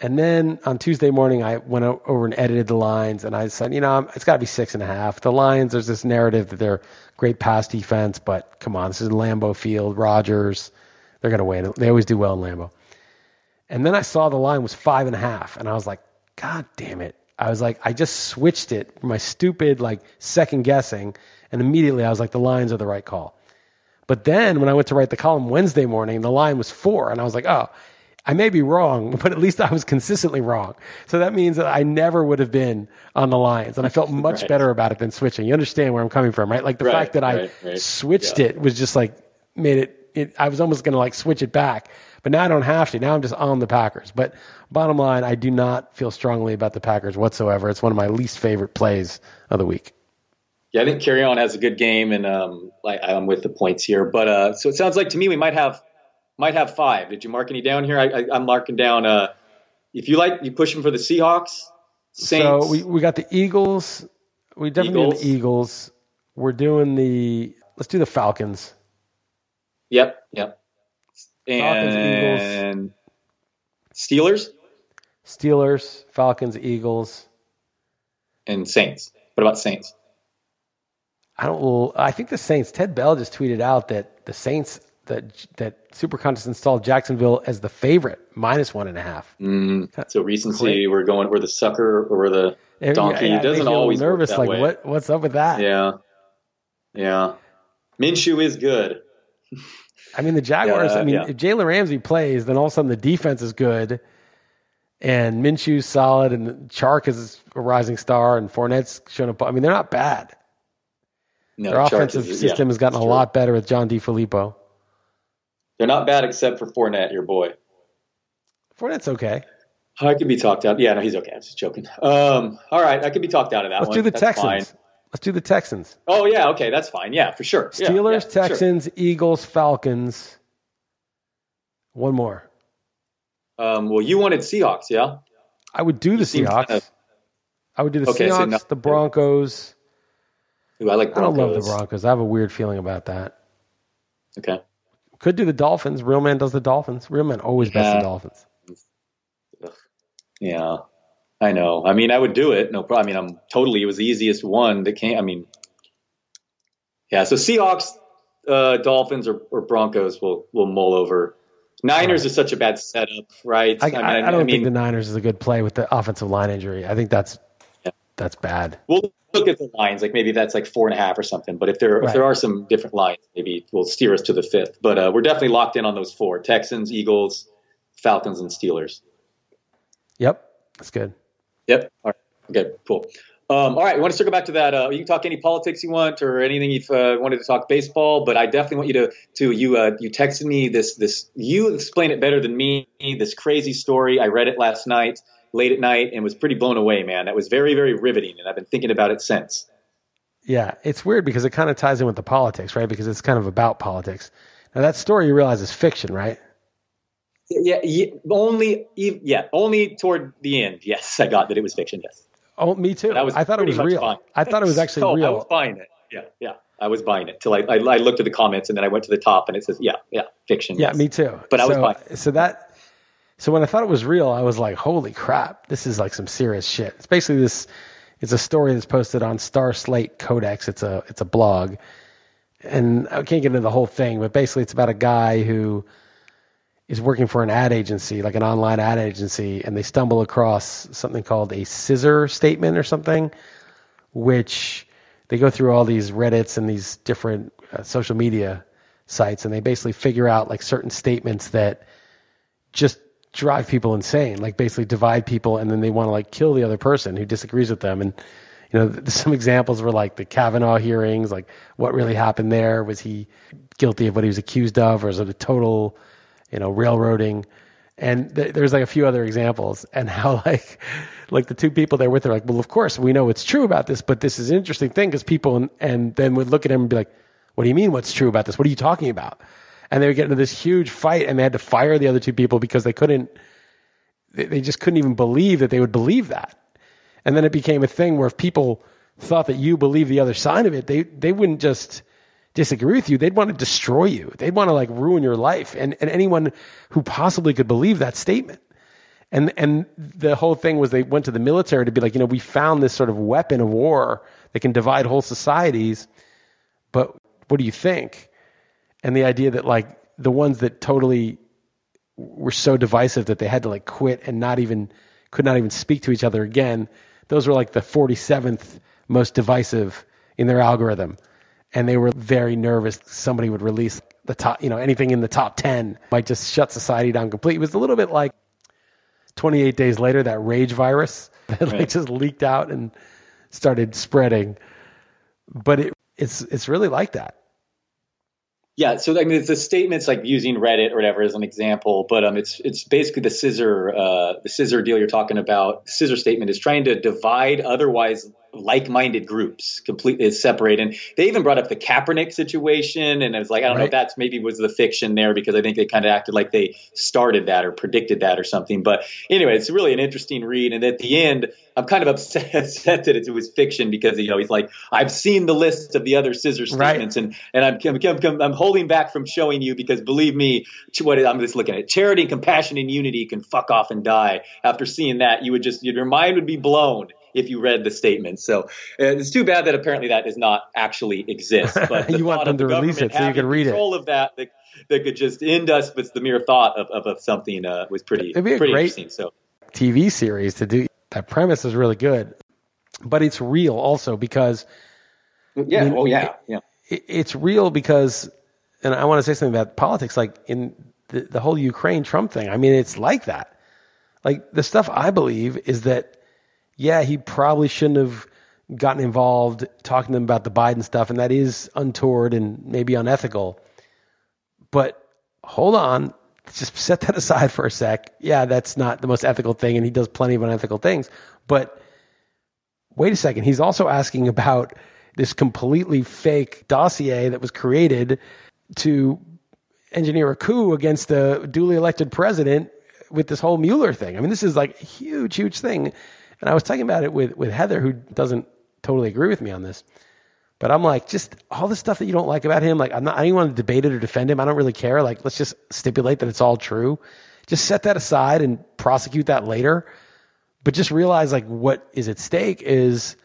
And then on Tuesday morning, I went over and edited the lines, and I said, you know, it's got to be 6.5. The Lions, there's this narrative that they're great pass defense, but come on, this is Lambeau Field, Rodgers. They're going to win. They always do well in Lambeau. And then I saw the line was 5.5, and I was like, God damn it. I was like, I just switched it from my stupid, like, second guessing, and immediately I was like, the Lions are the right call. But then when I went to write the column Wednesday morning, the line was 4, and I was like, oh, I may be wrong, but at least I was consistently wrong. So that means that I never would have been on the Lions. And I felt much better about it than switching. You understand where I'm coming from, right? Like the fact that I switched it was just like made it, I was almost going to like switch it back. But now I don't have to. Now I'm just on the Packers. But bottom line, I do not feel strongly about the Packers whatsoever. It's one of my least favorite plays of the week. Yeah, I think Carry On has a good game, and I'm with the points here. But so it sounds like to me we might have five. Did you mark any down here? I'm marking down. If you like, you push them for the Seahawks. Saints. So we got the Eagles. We definitely have the Eagles. We're doing let's do the Falcons. Yep. And Falcons, Eagles. Steelers, Falcons, Eagles, and Saints. What about Saints? I think the Saints. Ted Bell just tweeted out that the Saints that Super Contest installed Jacksonville as the favorite -1.5. Mm-hmm. So recently we're the sucker or the donkey. It doesn't always nervous. Work that like way. What's up with that? Yeah. Minshew is good. I mean, the Jaguars, if Jalen Ramsey plays, then all of a sudden the defense is good, and Minshew's solid, and Chark is a rising star, and Fournette's shown up. I mean, they're not bad. No, their offensive system has gotten a lot better with John DeFilippo. They're not bad except for Fournette, your boy. Fournette's okay. I could be talked out. Yeah, no, he's okay. I'm just joking. All right, I could be talked out of that one. Let's do the Texans. Oh, yeah, okay, that's fine. Yeah, for sure. Steelers, Texans, sure. Eagles, Falcons. One more. Well, you wanted Seahawks, yeah? I would do the Seahawks. I would do the Seahawks, the Broncos. Ooh, I like Broncos. I don't love the Broncos. I have a weird feeling about that. Okay. Could do the Dolphins. Real Man does the Dolphins. Real Man always bets the Dolphins. Yeah. I know. I mean, I would do it. No problem. I mean, it was the easiest one that came. I mean, yeah. So Seahawks, Dolphins, or Broncos will mull over. Niners is such a bad setup, right? I don't think the Niners is a good play with the offensive line injury. I think that's bad. We'll look at the lines. Like maybe that's like 4.5 or something. But if there are some different lines, maybe we'll steer us to the fifth. But we're definitely locked in on those four: Texans, Eagles, Falcons, and Steelers. Yep, that's good. Yep. All right. Good. Cool. All right. We want to circle back to that. You can talk any politics you want or anything if wanted to talk baseball, but I definitely want you you texted me this, you explain it better than me, this crazy story. I read it last night, late at night, and was pretty blown away, man. That was very, very riveting. And I've been thinking about it since. Yeah. It's weird because it kind of ties in with the politics, right? Because it's kind of about politics. Now that story you realize is fiction, right? Only toward the end. Yes, I got that it was fiction. Yes. Oh, me too. I thought it was real. I thought it was actually real. I was buying it. Yeah. I was buying it till I looked at the comments and then I went to the top and it says, yeah, fiction. Yeah, yes. Me too. But I was buying it. So when I thought it was real, I was like, holy crap, this is like some serious shit. It's basically it's a story that's posted on Star Slate Codex. It's a blog, and I can't get into the whole thing, but basically it's about a guy who is working for an ad agency, like an online ad agency, and they stumble across something called a scissor statement or something, which they go through all these Reddits and these different social media sites, and they basically figure out like certain statements that just drive people insane, like basically divide people, and then they want to like kill the other person who disagrees with them. And you know, some examples were like the Kavanaugh hearings, like what really happened there. Was he guilty of what he was accused of, or is it a total railroading? And there's like a few other examples, and how like the two people they're with are like, well, of course we know it's true about this, but this is an interesting thing because people and then would look at him and be like, what do you mean what's true about this? What are you talking about? And they would get into this huge fight, and they had to fire the other two people because they just couldn't even believe that they would believe that. And then it became a thing where if people thought that you believe the other side of it, they wouldn't just disagree with you, they'd want to destroy you. They'd want to like ruin your life and anyone who possibly could believe that statement. And the whole thing was they went to the military to be like, we found this sort of weapon of war that can divide whole societies, but what do you think? And the idea that like the ones that totally were so divisive that they had to like quit and could not even speak to each other again, those were like the 47th most divisive in their algorithm. And they were very nervous somebody would release the top, you know, anything in the top 10 might just shut society down completely. It was a little bit like 28 Days Later, that rage virus that just leaked out and started spreading. But it's really like that. Yeah, so I mean, the statement's like using Reddit or whatever as an example, but it's basically the scissor deal you're talking about. The scissor statement is trying to divide otherwise like-minded groups, completely separate. And they even brought up the Kaepernick situation, and it's like, I don't know if that's maybe was the fiction there, because I think they kind of acted like they started that or predicted that or something. But anyway, it's really an interesting read. And at the end, I'm kind of upset that it was fiction, because, you know, he's like, I've seen the list of the other scissor statements, and I'm holding back from showing you, because believe me, what I'm just looking at, charity, compassion, and unity can fuck off and die. After seeing that, you would just, your mind would be blown if you read the statement. So it's too bad that apparently that does not actually exist. But you want them to release it so you can read it. Control of that, that could just end us with the mere thought of something was pretty interesting. So TV series to do that premise is really good, but it's real also because it's real because, and I want to say something about politics, like in the whole Ukraine Trump thing. I mean, it's like that. Like the stuff I believe is that. Yeah, he probably shouldn't have gotten involved talking to them about the Biden stuff, and that is untoward and maybe unethical. But hold on, just set that aside for a sec. Yeah, that's not the most ethical thing, and he does plenty of unethical things. But wait a second, he's also asking about this completely fake dossier that was created to engineer a coup against the duly elected president with this whole Mueller thing. I mean, this is like a huge, huge thing. And I was talking about it with Heather, who doesn't totally agree with me on this. But I'm like, just all the stuff that you don't like about him, like I don't want to debate it or defend him. I don't really care. Like, let's just stipulate that it's all true. Just set that aside and prosecute that later. But just realize like what is at stake is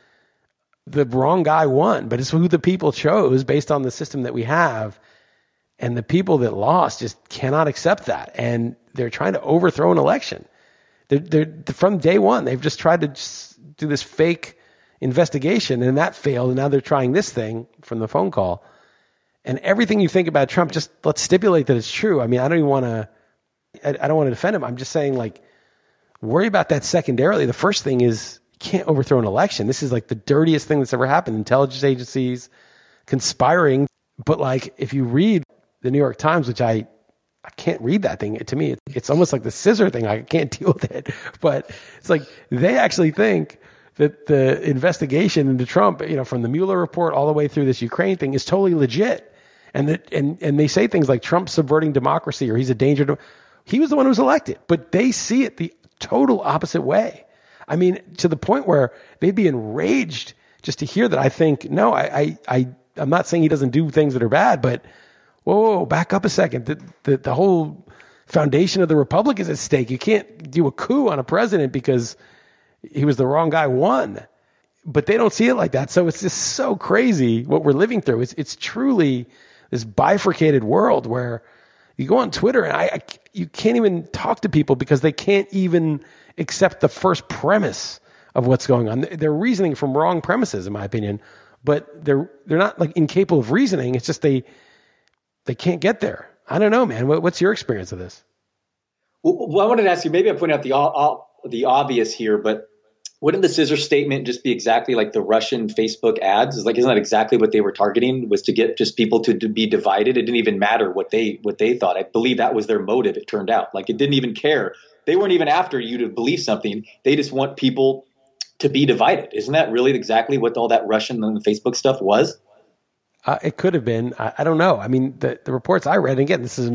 the wrong guy won, but it's who the people chose based on the system that we have. And the people that lost just cannot accept that. And they're trying to overthrow an election. They're from day one, they've just tried to just do this fake investigation, and that failed. And now they're trying this thing from the phone call. And everything you think about Trump, just let's stipulate that it's true. I mean, I don't want to defend him. I'm just saying, like, worry about that secondarily. The first thing is you can't overthrow an election. This is like the dirtiest thing that's ever happened. Intelligence agencies conspiring. But like, if you read the New York Times, which I can't read that thing. To me, it's almost like the scissor thing. I can't deal with it. But it's like they actually think that the investigation into Trump, you know, from the Mueller report all the way through this Ukraine thing, is totally legit. And that, and they say things like Trump's subverting democracy or he's a danger to. He was the one who was elected, but they see it the total opposite way. I mean, to the point where they'd be enraged just to hear that. I think no, I'm not saying he doesn't do things that are bad, but. Whoa, back up a second. The whole foundation of the republic is at stake. You can't do a coup on a president because he was the wrong guy won. But they don't see it like that. So it's just so crazy what we're living through. It's truly this bifurcated world where you go on Twitter and you can't even talk to people because they can't even accept the first premise of what's going on. They're reasoning from wrong premises, in my opinion. But they're not like incapable of reasoning. It's just they can't get there. I don't know, man. What's your experience of this? Well, I wanted to ask you, maybe I'm pointing out the obvious here, but wouldn't the scissor statement just be exactly like the Russian Facebook ads? It's like, isn't that exactly what they were targeting, was to get just people to be divided? It didn't even matter what they thought. I believe that was their motive, it turned out. Like, it didn't even care. They weren't even after you to believe something. They just want people to be divided. Isn't that really exactly what all that Russian and Facebook stuff was? It could have been. I don't know. I mean, the reports I read, and again, this is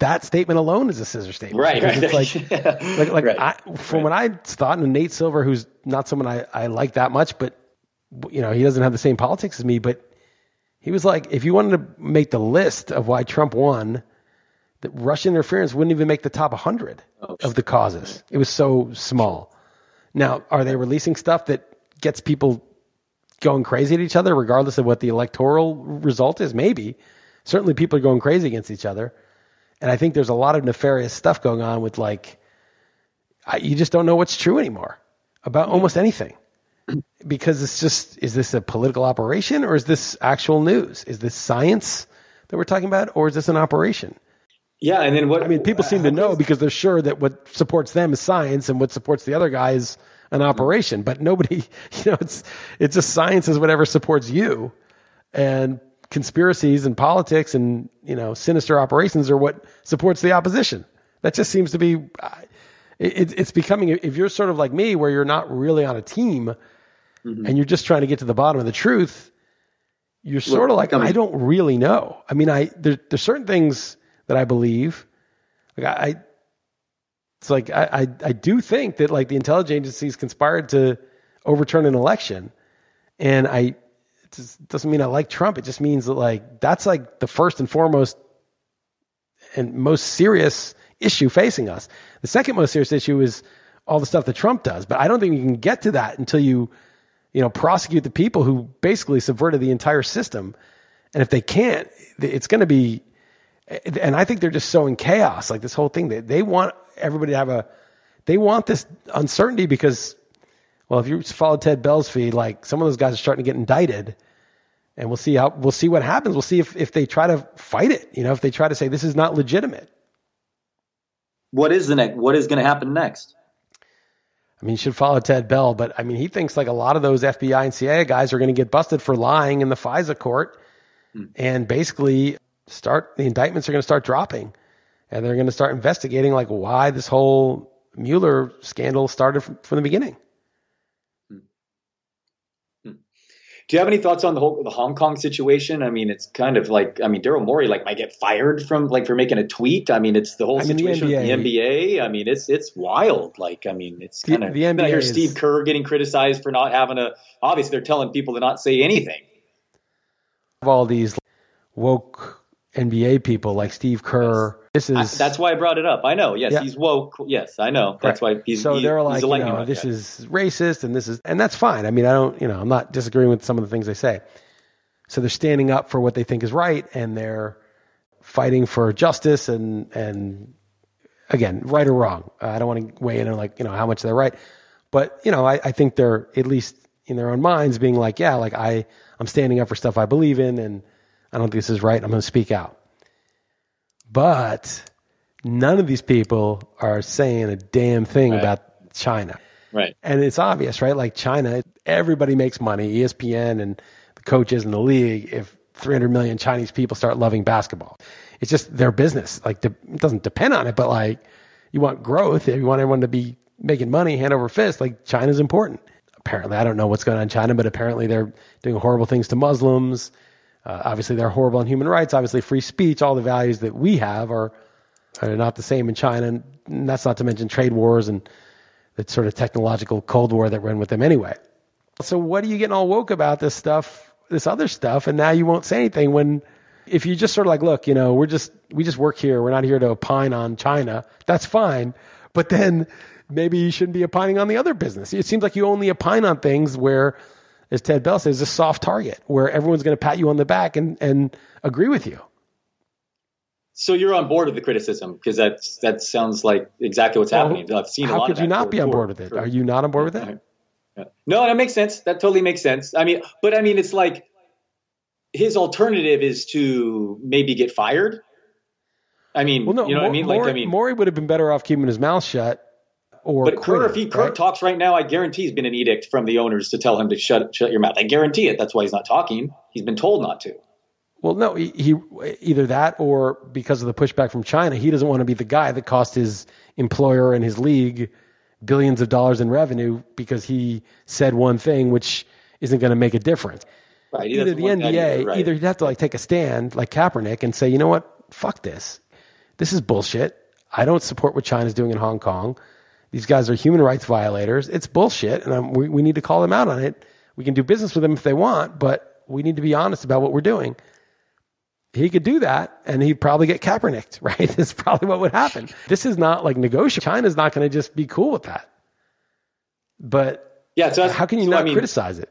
that statement alone is a scissor statement. Right. It's like, what I thought, and Nate Silver, who's not someone I like that much, but, you know, he doesn't have the same politics as me, but he was like, if you wanted to make the list of why Trump won, that Russian interference wouldn't even make the top 100 of the causes. It was so small. Now, are they releasing stuff that gets people going crazy at each other, regardless of what the electoral result is? Maybe. Certainly people are going crazy against each other. And I think there's a lot of nefarious stuff going on with, like, you just don't know what's true anymore about almost anything. Because it's just, is this a political operation or is this actual news? Is this science that we're talking about, or is this an operation? Yeah, and then what? I mean, people seem to know because they're sure that what supports them is science, and what supports the other guy is an operation. But nobody, you know, it's just science is whatever supports you, and conspiracies and politics and, you know, sinister operations are what supports the opposition. That just seems to be. It's becoming. If you're sort of like me, where you're not really on a team, mm-hmm. and you're just trying to get to the bottom of the truth, you're sort of like, I don't really know. I mean, there's certain things that I believe, like I do think that like the intelligence agencies conspired to overturn an election, and it just doesn't mean I like Trump. It just means that like that's like the first and foremost and most serious issue facing us. The second most serious issue is all the stuff that Trump does, but I don't think you can get to that until you prosecute the people who basically subverted the entire system. And if they can't, it's going to be. And I think they're just so in chaos, like this whole thing. They want everybody to have they want this uncertainty because, well, if you follow Ted Bell's feed, like some of those guys are starting to get indicted, and we'll see what happens. We'll see if they try to fight it, you know, if they try to say this is not legitimate. What is going to happen next? I mean, you should follow Ted Bell, but I mean, he thinks like a lot of those FBI and CIA guys are going to get busted for lying in the FISA court, and basically. The indictments are going to start dropping, and they're going to start investigating like why this whole Mueller scandal started from the beginning. Do you have any thoughts on the Hong Kong situation? I mean, it's kind of like, I mean, Daryl Morey like might get fired for making a tweet. I mean, it's the whole situation with the NBA. I mean, it's wild. Like, I mean, it's kind of, I hear Steve Kerr getting criticized for not having obviously they're telling people to not say anything. Of all these woke NBA people like Steve Kerr. Yes. That's why I brought it up. I know. Yes, yeah. He's woke. Yes, I know. That's right. Why he's. So they're like, you know, this is racist, and that's fine. I mean, I don't, you know, I'm not disagreeing with some of the things they say. So they're standing up for what they think is right, and they're fighting for justice, and again, right or wrong. I don't want to weigh in on like, you know, how much they're right, but you know, I think they're at least in their own minds being like, yeah, like I'm standing up for stuff I believe in, and I don't think this is right. I'm going to speak out. But none of these people are saying a damn thing about China. Right. And it's obvious, right? Like China, everybody makes money, ESPN and the coaches and the league, if 300 million Chinese people start loving basketball. It's just their business. Like it doesn't depend on it, but like you want growth, if you want everyone to be making money hand over fist, like China's important. Apparently, I don't know what's going on in China, but apparently they're doing horrible things to Muslims. Obviously, they're horrible on human rights. Obviously, free speech, all the values that we have are not the same in China. And that's not to mention trade wars and that sort of technological Cold War that we're in with them anyway. So what are you getting all woke about this stuff, this other stuff? And now you won't say anything when, if you just sort of like, look, you know, we just work here. We're not here to opine on China. That's fine. But then maybe you shouldn't be opining on the other business. It seems like you only opine on things where, as Ted Bell says, a soft target where everyone's going to pat you on the back and agree with you. So you're on board with the criticism because that sounds like exactly what's happening. I've seen a lot of that. How could you not be on board with it? Are you not on board with it? Yeah. No, that makes sense. That totally makes sense. I mean, it's like his alternative is to maybe get fired. I mean, you know what I mean? Like, I mean, Morey would have been better off keeping his mouth shut. But Kerr, if Kerr talks right now, I guarantee he's been an edict from the owners to tell him to shut your mouth. I guarantee it. That's why he's not talking. He's been told not to. Well, no, he either that or because of the pushback from China, he doesn't want to be the guy that cost his employer and his league billions of dollars in revenue because he said one thing which isn't going to make a difference. Right. Either the NBA, either he'd have to like take a stand like Kaepernick and say, you know what, fuck this. This is bullshit. I don't support what China's doing in Hong Kong. These guys are human rights violators. It's bullshit, and we need to call them out on it. We can do business with them if they want, but we need to be honest about what we're doing. He could do that, and he'd probably get Kaepernicked, right? That's probably what would happen. This is not like negotiable. China's not going to just be cool with that. But yeah, so how can you criticize it?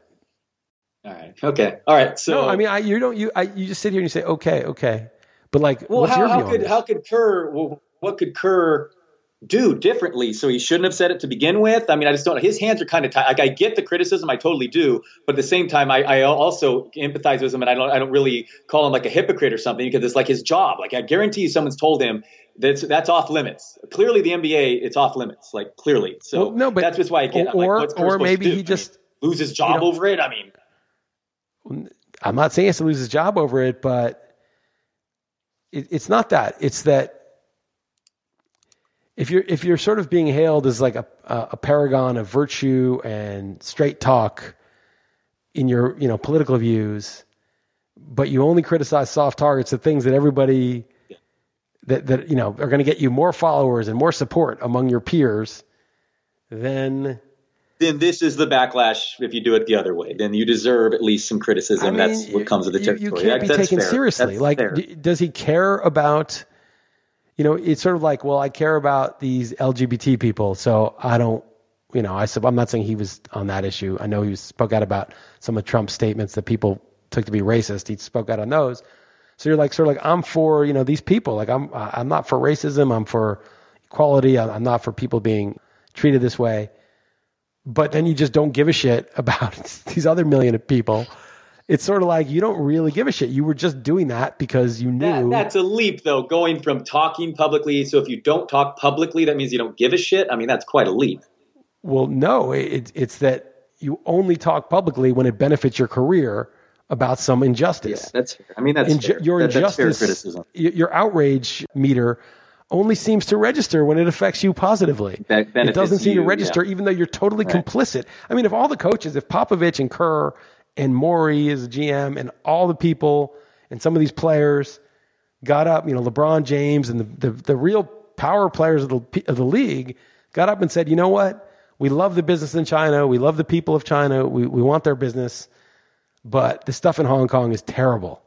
All right. Okay. All right. So no, I mean, you just sit here and you say, okay. But like, what's your view on this? What could Kerr do differently, so he shouldn't have said it to begin with. I mean, I just don't. His hands are kind of tied. Like, I get the criticism, I totally do, but at the same time, I also empathize with him, and I don't really call him like a hypocrite or something, because it's like his job. Like, I guarantee you, someone's told him that's off limits. Clearly, the NBA, it's off limits. Like, clearly. So well, no, but that's just why I get. Or maybe he just lose his job over it. I mean, I'm not saying he has to lose his job over it, but it's not that. It's that. If you're sort of being hailed as like a paragon of virtue and straight talk in your political views, but you only criticize soft targets, the things that everybody that are going to get you more followers and more support among your peers, then this is the backlash. If you do it the other way, then you deserve at least some criticism. I mean, that's what comes with the territory. You can't be taken seriously. That's like, fair. Does he care about? It's sort of like, well, I care about these LGBT people, so I don't, I'm not saying he was on that issue. I know he spoke out about some of Trump's statements that people took to be racist. He spoke out on those. So you're like, sort of like, I'm for, these people. Like, I'm not for racism. I'm for equality. I'm not for people being treated this way. But then you just don't give a shit about these other million of people. It's sort of like you don't really give a shit. You were just doing that because you knew. That's a leap, though, going from talking publicly. So if you don't talk publicly, that means you don't give a shit. I mean, that's quite a leap. Well, no, it's that you only talk publicly when it benefits your career about some injustice. Yeah, that's fair. I mean, that's fair. Your injustice, that's fair criticism. Your outrage meter only seems to register when it affects you positively. It doesn't seem to register, even though you're totally complicit. I mean, if all the coaches, if Popovich and Kerr and Morey is a GM, and all the people and some of these players got up, LeBron James and the real power players of the league got up and said, you know what? We love the business in China. We love the people of China. We want their business, but the stuff in Hong Kong is terrible.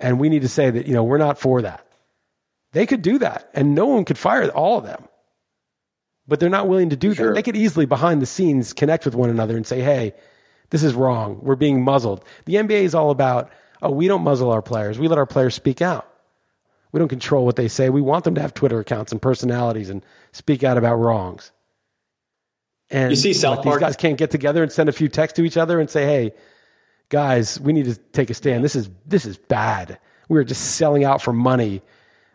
And we need to say that, we're not for that. They could do that, and no one could fire all of them, but they're not willing to do that. They could easily behind the scenes connect with one another and say, hey, this is wrong. We're being muzzled. The NBA is all about, we don't muzzle our players. We let our players speak out. We don't control what they say. We want them to have Twitter accounts and personalities and speak out about wrongs. And you see, South Park, these guys can't get together and send a few texts to each other and say, hey, guys, we need to take a stand. This is bad. We're just selling out for money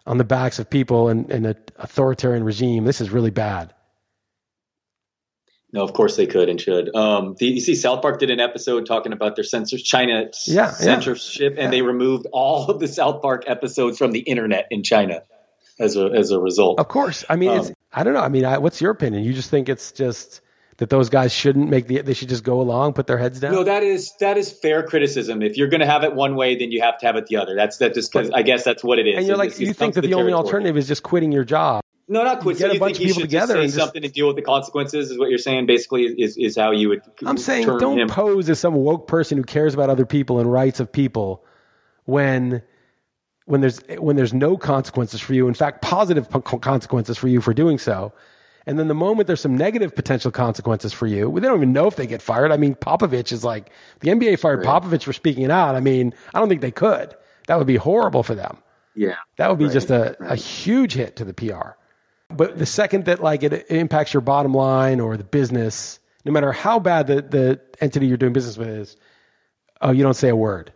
on the backs of people and an authoritarian regime. This is really bad. No, of course they could and should. You see, South Park did an episode talking about their censorship, and they removed all of the South Park episodes from the internet in China as a result. Of course. I mean, I don't know. I mean, what's your opinion? You just think it's just that those guys shouldn't they should just go along, put their heads down? No, that is fair criticism. If you're going to have it one way, then you have to have it the other. I guess that's what it is. And you're like, you think that the only alternative is just quitting your job? No, not quit. So you think he should just say something and deal with the consequences is what you're saying, basically, is how you would I'm saying don't pose as some woke person who cares about other people and rights of people when there's no consequences for you. In fact, positive consequences for you for doing so. And then the moment there's some negative potential consequences for you, they don't even know if they get fired. I mean, Popovich is like – the NBA fired Popovich for speaking it out. I mean, I don't think they could. That would be horrible for them. Yeah. That would be just a huge hit to the PR. But the second that like it impacts your bottom line or the business, no matter how bad the entity you're doing business with is, you don't say a word.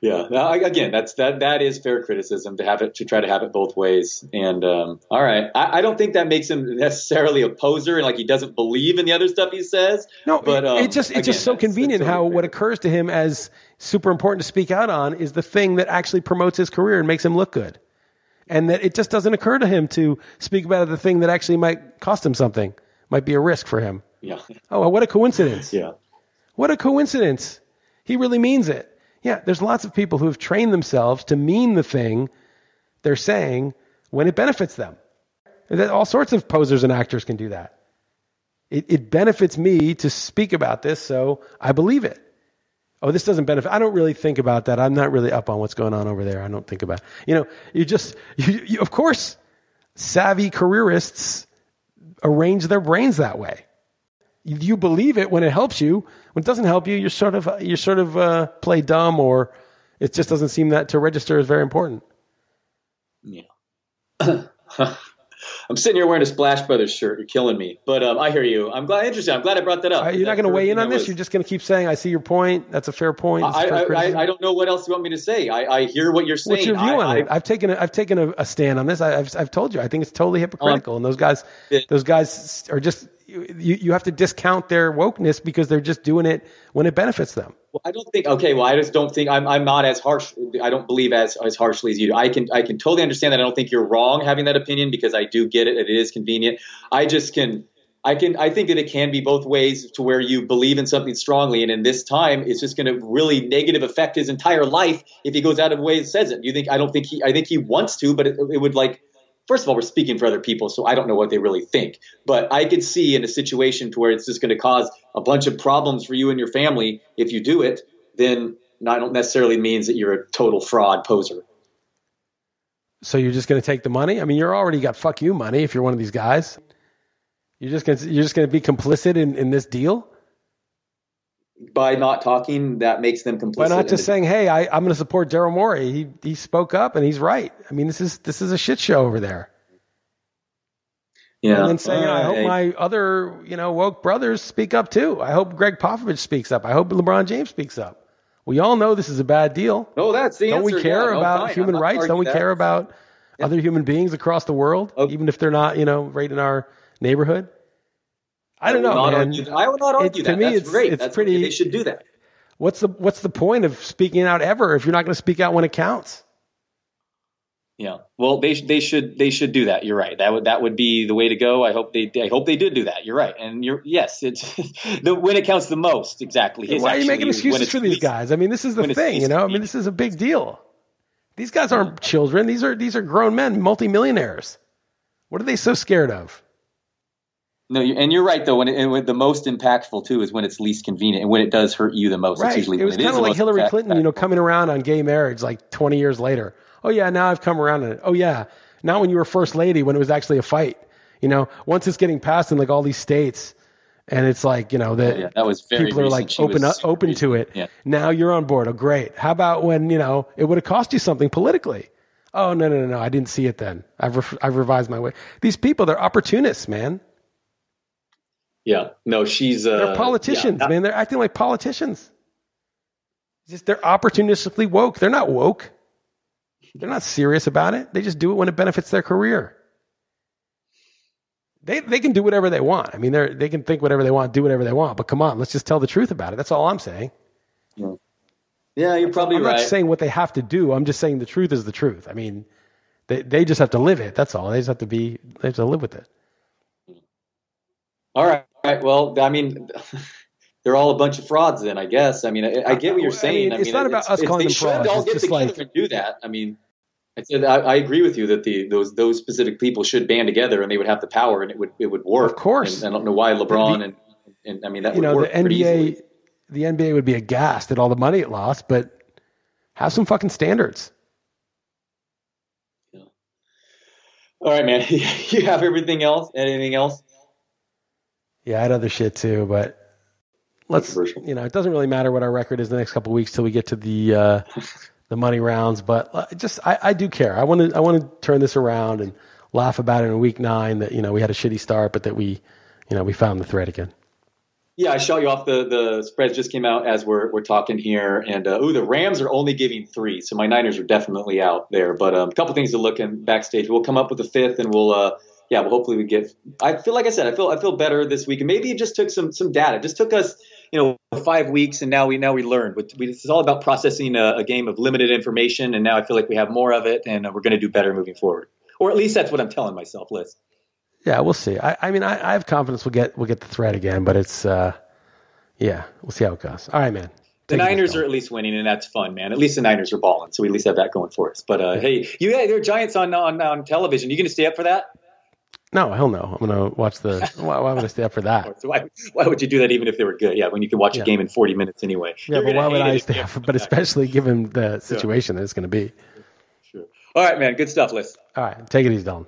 Yeah. Now, again, that is fair criticism to try to have it both ways. And all right, I don't think that makes him necessarily a poser and like he doesn't believe in the other stuff he says. No, but it's just so convenient how what occurs to him as super important to speak out on is the thing that actually promotes his career and makes him look good. And that it just doesn't occur to him to speak about the thing that actually might cost him something, might be a risk for him. Yeah. Oh, what a coincidence. Yeah. What a coincidence. He really means it. Yeah, there's lots of people who have trained themselves to mean the thing they're saying when it benefits them. All sorts of posers and actors can do that. It benefits me to speak about this, so I believe it. Oh, this doesn't benefit. I don't really think about that. I'm not really up on what's going on over there. I don't think about it. You of course, savvy careerists arrange their brains that way. You believe it when it helps you. When it doesn't help you, you're sort of play dumb, or it just doesn't seem that to register is very important. Yeah. I'm sitting here wearing a Splash Brothers shirt. You're killing me. But I hear you. I'm glad. Interesting. I'm glad I brought that up. You're not going to weigh in on this. You're just going to keep saying, I see your point. That's a fair point. I don't know what else you want me to say. I hear what you're saying. What's your view on it? I've taken a stand on this. I've told you. I think it's totally hypocritical. And those guys are just. You have to discount their wokeness because they're just doing it when it benefits them. Well, I don't think. Okay, well, I just don't think I'm not as harsh. I don't believe as harshly as you do. I can totally understand that. I don't think you're wrong having that opinion because I do get it. It is convenient. I think that it can be both ways to where you believe in something strongly. And in this time, it's just going to really negative affect his entire life if he goes out of ways and says it. I think he wants to, but it would like. First of all, we're speaking for other people, so I don't know what they really think. But I could see in a situation to where it's just going to cause a bunch of problems for you and your family if you do it, then that don't necessarily means that you're a total fraud poser. So you're just going to take the money? I mean, you're already got fuck you money if you're one of these guys. You're just going to be complicit in this deal? By not talking, that makes them complicit. By not just saying, hey, I'm going to support Daryl Morey. He spoke up and he's right. I mean, this is a shit show over there. Yeah. And then saying, I hope my other, woke brothers speak up too. I hope Greg Popovich speaks up. I hope LeBron James speaks up. We all know this is a bad deal. Oh, that's the answer. Don't we care about human rights? Don't we care about other human beings across the world, even if they're not, right in our neighborhood? I don't know. I would not argue that. To me, that's great. It's pretty. They should do that. What's the point of speaking out ever if you're not going to speak out when it counts? Yeah. Well, they should do that. You're right. That would be the way to go. I hope they did do that. You're right. And it's when it counts the most. Exactly. Why are you making excuses for these guys? I mean, this is the thing. I mean, this is a big deal. These guys aren't children. These are grown men, multimillionaires. What are they so scared of? No, and you're right though. When the most impactful too is when it's least convenient and when it does hurt you the most. Right. It's usually it was kind of like Hillary Clinton, coming around on gay marriage like 20 years later. Oh yeah, now I've come around on it. Oh yeah, not when you were first lady when it was actually a fight. Once it's getting passed in like all these states, and it's like that was very people recent. Are like open to it. Yeah. Now you're on board. Oh great. How about when it would have cost you something politically? Oh no, I didn't see it then. I've revised my way. These people, they're opportunists, man. Yeah, no, they're politicians, man. They're acting like politicians. Just they're opportunistically woke. They're not woke. They're not serious about it. They just do it when it benefits their career. They can do whatever they want. I mean, they can think whatever they want, do whatever they want. But come on, let's just tell the truth about it. That's all I'm saying. Yeah, you're probably right. I'm not saying what they have to do. I'm just saying the truth is the truth. I mean, they just have to live it. That's all. They have to live with it. All right. Well, I mean, they're all a bunch of frauds then, I guess. I mean, I get what you're saying. I mean, it's not about us calling them frauds. They should all get together and do that. I mean, I agree with you that those specific people should band together and they would have the power and it would work. Of course. And I don't know why LeBron and I mean, that would work pretty easily. The NBA would be aghast at all the money it lost, but have some fucking standards. Yeah. All right, man. You have everything else? Anything else? Yeah, I had other shit too, but it doesn't really matter what our record is the next couple of weeks till we get to the money rounds. But just, I do care. I want to turn this around and laugh about it in week 9 that, we had a shitty start, but that we found the thread again. Yeah, I shot you off. The spreads just came out as we're talking here, and the Rams are only giving 3, so my Niners are definitely out there. But a couple things to look in backstage. We'll come up with a 5th, and we'll. Well, hopefully we get. I feel like I said, I feel better this week, and maybe it just took some data. It just took us, 5 weeks, and now we learned. This is all about processing a game of limited information, and now I feel like we have more of it, and we're going to do better moving forward, or at least that's what I'm telling myself, Liz. Yeah, we'll see. I mean, I have confidence we'll get the thread again, but it's, we'll see how it goes. All right, man. The Niners are at least winning, and that's fun, man. At least the Niners are balling, so we at least have that going for us. But hey, there are Giants on television. You going to stay up for that? No, hell no. I'm going to watch why would I stay up for that? So why would you do that even if they were good? Yeah, when you could watch a game in 40 minutes anyway. Yeah, but why would I stay up? But especially given the situation that it's going to be. Sure. All right, man. Good stuff, Liz. All right. Take it easy, Dalton.